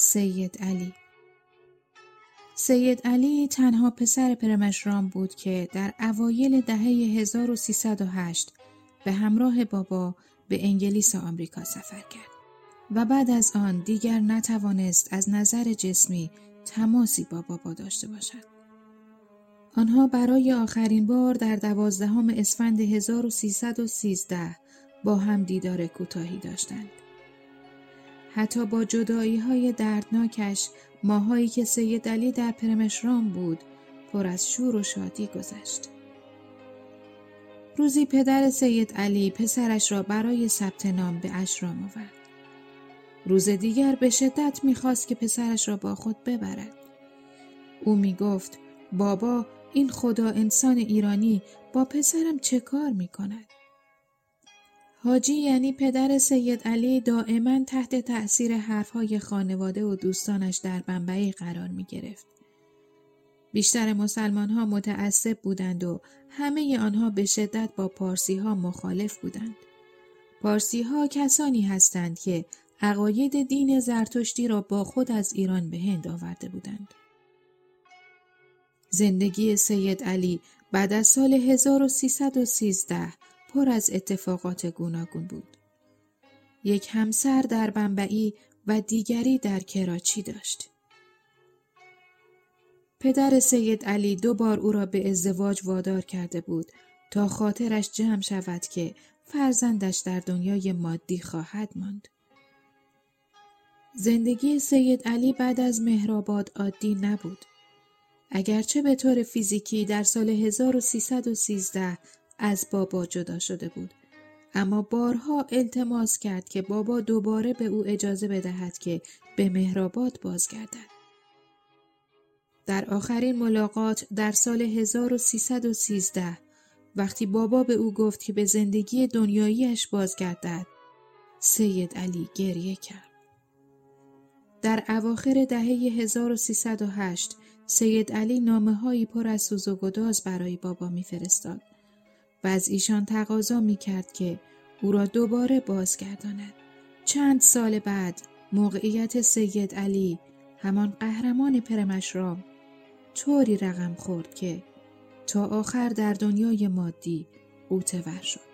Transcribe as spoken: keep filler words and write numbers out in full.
سید علی سید علی تنها پسر پرمآشرام بود که در اوایل دهه هزار و سیصد و هشت به همراه بابا به انگلیس و آمریکا سفر کرد و بعد از آن دیگر نتوانست از نظر جسمی تماسی با بابا داشته باشد. آنها برای آخرین بار در دوازدهم اسفند هزار و سیصد و سیزده با هم دیدار کوتاهی داشتند. حتی با جدایی‌های دردناکش، ماهایی که سید علی در پرمآشرام بود، پر از شور و شادی گذشت. روزی پدر سید علی پسرش را برای ثبت نام به اشرام آورد. روز دیگر به شدت می‌خواست که پسرش را با خود ببرد. او می‌گفت: بابا، این خدا انسان ایرانی با پسرم چه کار می‌کند؟ حاجی یعنی پدر سید علی دائما تحت تأثیر حرفهای خانواده و دوستانش در بمبئی قرار می گرفت. بیشتر مسلمان ها متعصب بودند و همه آنها به شدت با پارسی ها مخالف بودند. پارسی ها کسانی هستند که عقاید دین زرتشتی را با خود از ایران به هند آورده بودند. زندگی سید علی بعد از سال هزار و سیصد و سیزده پر از اتفاقات گوناگون بود. یک همسر در بمبئی و دیگری در کراچی داشت. پدر سید علی دو بار او را به ازدواج وادار کرده بود تا خاطرش جمع شود که فرزندش در دنیای مادی خواهد ماند. زندگی سید علی بعد از مهرآباد عادی نبود. اگرچه به طور فیزیکی در سال هزار و سیصد و سیزده از بابا جدا شده بود، اما بارها التماس کرد که بابا دوباره به او اجازه بدهد که به مهرآباد بازگردد. در آخرین ملاقات در سال هزار و سیصد و سیزده وقتی بابا به او گفت که به زندگی دنیاییش بازگردد، سید علی گریه کرد. در اواخر دهه هزار و سیصد و هشت سید علی نامه‌هایی پر از سوز و گداز برای بابا می‌فرستاد و از ایشان تقاضا می کرد که او را دوباره بازگرداند. چند سال بعد موقعیت سید علی، همان قهرمان پرمآشرام، طوری رقم خورد که تا آخر در دنیای مادی غوطه‌ور شد.